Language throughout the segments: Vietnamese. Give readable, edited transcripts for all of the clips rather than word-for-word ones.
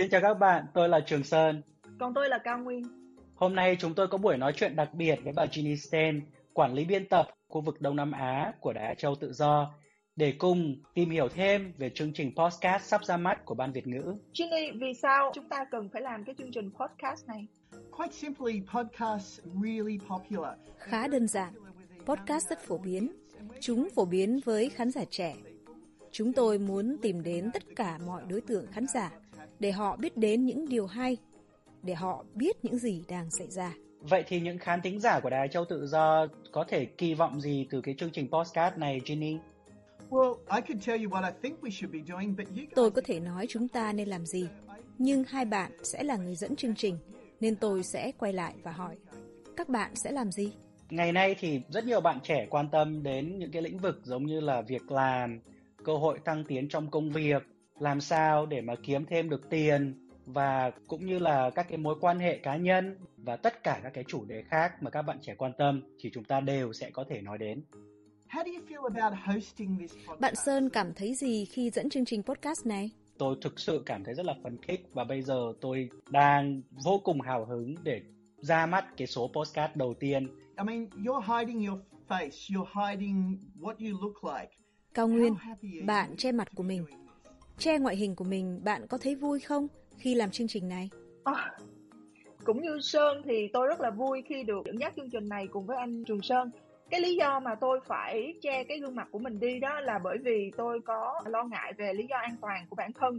Xin chào các bạn, tôi là Trương Son. Còn tôi là Cao Nguyên. Hôm nay chúng tôi có buổi nói chuyện đặc biệt với bà Ginny Sten, quản lý biên tập khu vực Đông Nam Á của Đài Á Châu Tự Do, để cùng tìm hiểu thêm về chương trình podcast sắp ra mắt của Ban Việt Ngữ. Ginny, vì sao chúng ta cần phải làm cái chương trình podcast này? Quite simply, podcasts really popular. Khá đơn giản, podcast rất phổ biến. Chúng phổ biến với khán giả trẻ. Chúng tôi muốn tìm đến tất cả mọi đối tượng khán giả để họ biết đến những điều hay, để họ biết những gì đang xảy ra. Vậy thì những khán thính giả của Đài Á Châu Tự Do có thể kỳ vọng gì từ cái chương trình podcast này, Ginny? Tôi có thể nói chúng ta nên làm gì, nhưng hai bạn sẽ là người dẫn chương trình, nên tôi sẽ quay lại và hỏi, các bạn sẽ làm gì? Ngày nay thì rất nhiều bạn trẻ quan tâm đến những cái lĩnh vực giống như là việc làm, cơ hội thăng tiến trong công việc, làm sao để mà kiếm thêm được tiền, và cũng như là các cái mối quan hệ cá nhân và tất cả các cái chủ đề khác mà các bạn trẻ quan tâm thì chúng ta đều sẽ có thể nói đến. Bạn Sơn cảm thấy gì khi dẫn chương trình podcast này? Tôi thực sự cảm thấy rất là phấn khích và bây giờ tôi đang vô cùng hào hứng để ra mắt cái số podcast đầu tiên. You're hiding your face, you're hiding what you look like. Cao Nguyên, bạn che mặt của mình, che ngoại hình của mình, bạn có thấy vui không khi làm chương trình này? Cũng như Sơn thì tôi rất là vui khi được dẫn dắt chương trình này cùng với anh Trường Sơn. Cái lý do mà tôi phải che cái gương mặt của mình đi đó là bởi vì tôi có lo ngại về lý do an toàn của bản thân.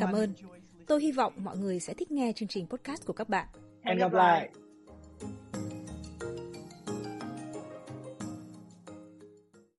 Cảm ơn. Tôi hy vọng mọi người sẽ thích nghe chương trình podcast của các bạn. Hẹn gặp lại.